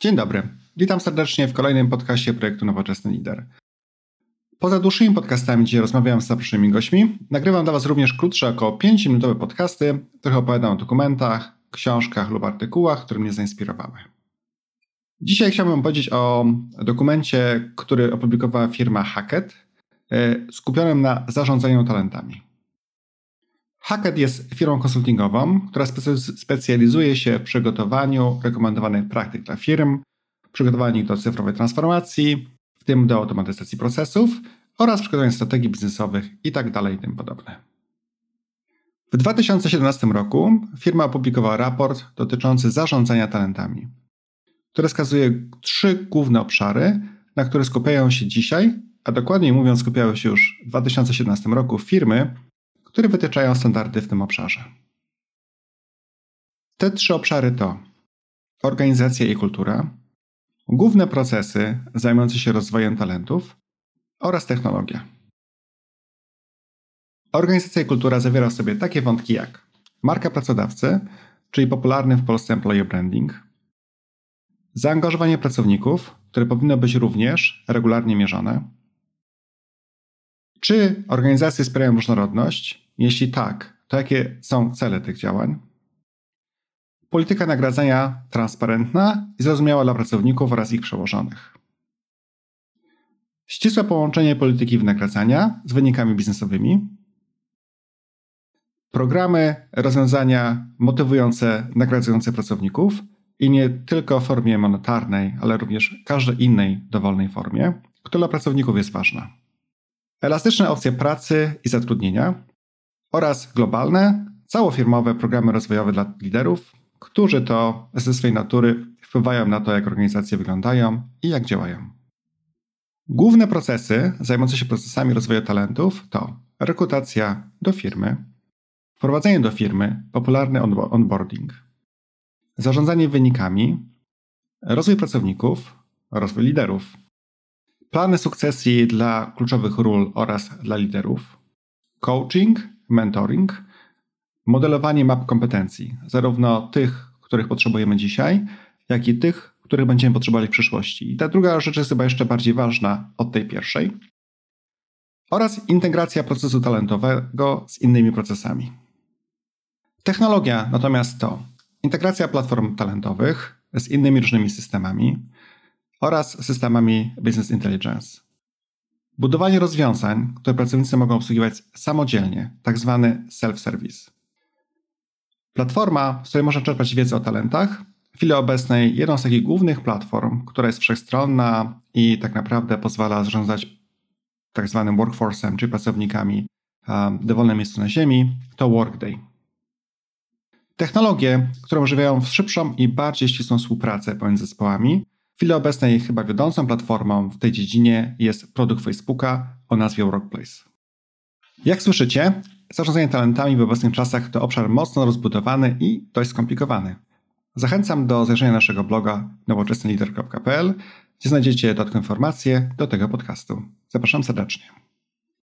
Dzień dobry, witam serdecznie w kolejnym podcaście projektu Nowoczesny Lider. Poza dłuższymi podcastami, gdzie rozmawiam z zaproszonymi gośćmi, nagrywam dla Was również krótsze, około 5-minutowe podcasty, w których opowiadam o dokumentach, książkach lub artykułach, które mnie zainspirowały. Dzisiaj chciałbym powiedzieć o dokumencie, który opublikowała firma Hackett, skupionym na zarządzaniu talentami. Hackett jest firmą konsultingową, która specjalizuje się w przygotowaniu rekomendowanych praktyk dla firm, przygotowaniu ich do cyfrowej transformacji, w tym do automatyzacji procesów oraz przygotowaniu strategii biznesowych itd. itp. W 2017 roku firma opublikowała raport dotyczący zarządzania talentami, który wskazuje trzy główne obszary, na które skupiają się dzisiaj, a dokładniej mówiąc skupiały się już w 2017 roku firmy, które wytyczają standardy w tym obszarze. Te trzy obszary to organizacja i kultura, główne procesy zajmujące się rozwojem talentów oraz technologia. Organizacja i kultura zawiera w sobie takie wątki jak marka pracodawcy, czyli popularny w Polsce employee branding, zaangażowanie pracowników, które powinno być również regularnie mierzone, czy organizacje wspierają różnorodność? Jeśli tak, to jakie są cele tych działań? Polityka nagradzania transparentna i zrozumiała dla pracowników oraz ich przełożonych. Ścisłe połączenie polityki wynagradzania z wynikami biznesowymi. Programy, rozwiązania motywujące, nagradzające pracowników i nie tylko w formie monetarnej, ale również każdej innej dowolnej formie, która dla pracowników jest ważna. Elastyczne opcje pracy i zatrudnienia oraz globalne, całofirmowe programy rozwojowe dla liderów, którzy to ze swej natury wpływają na to, jak organizacje wyglądają i jak działają. Główne procesy zajmujące się procesami rozwoju talentów to rekrutacja do firmy, wprowadzenie do firmy, popularny onboarding, zarządzanie wynikami, rozwój pracowników, rozwój liderów, plany sukcesji dla kluczowych ról oraz dla liderów, coaching, mentoring, modelowanie map kompetencji, zarówno tych, których potrzebujemy dzisiaj, jak i tych, których będziemy potrzebowali w przyszłości. I ta druga rzecz jest chyba jeszcze bardziej ważna od tej pierwszej. Oraz integracja procesu talentowego z innymi procesami. Technologia natomiast to integracja platform talentowych z innymi różnymi systemami, oraz systemami Business Intelligence. Budowanie rozwiązań, które pracownicy mogą obsługiwać samodzielnie, tak zwany self-service. Platforma, z której można czerpać wiedzę o talentach, w chwili obecnej jedną z takich głównych platform, która jest wszechstronna i tak naprawdę pozwala zarządzać tak zwanym workforce'em, czyli pracownikami w dowolnym miejscu na ziemi, to Workday. Technologie, które umożliwiają szybszą i bardziej ścisłą współpracę pomiędzy zespołami. W chwili obecnej chyba wiodącą platformą w tej dziedzinie jest produkt Facebooka o nazwie Workplace. Jak słyszycie, zarządzanie talentami w obecnych czasach to obszar mocno rozbudowany i dość skomplikowany. Zachęcam do zajrzenia naszego bloga nowoczesnylider.pl, gdzie znajdziecie dodatkowe informacje do tego podcastu. Zapraszam serdecznie.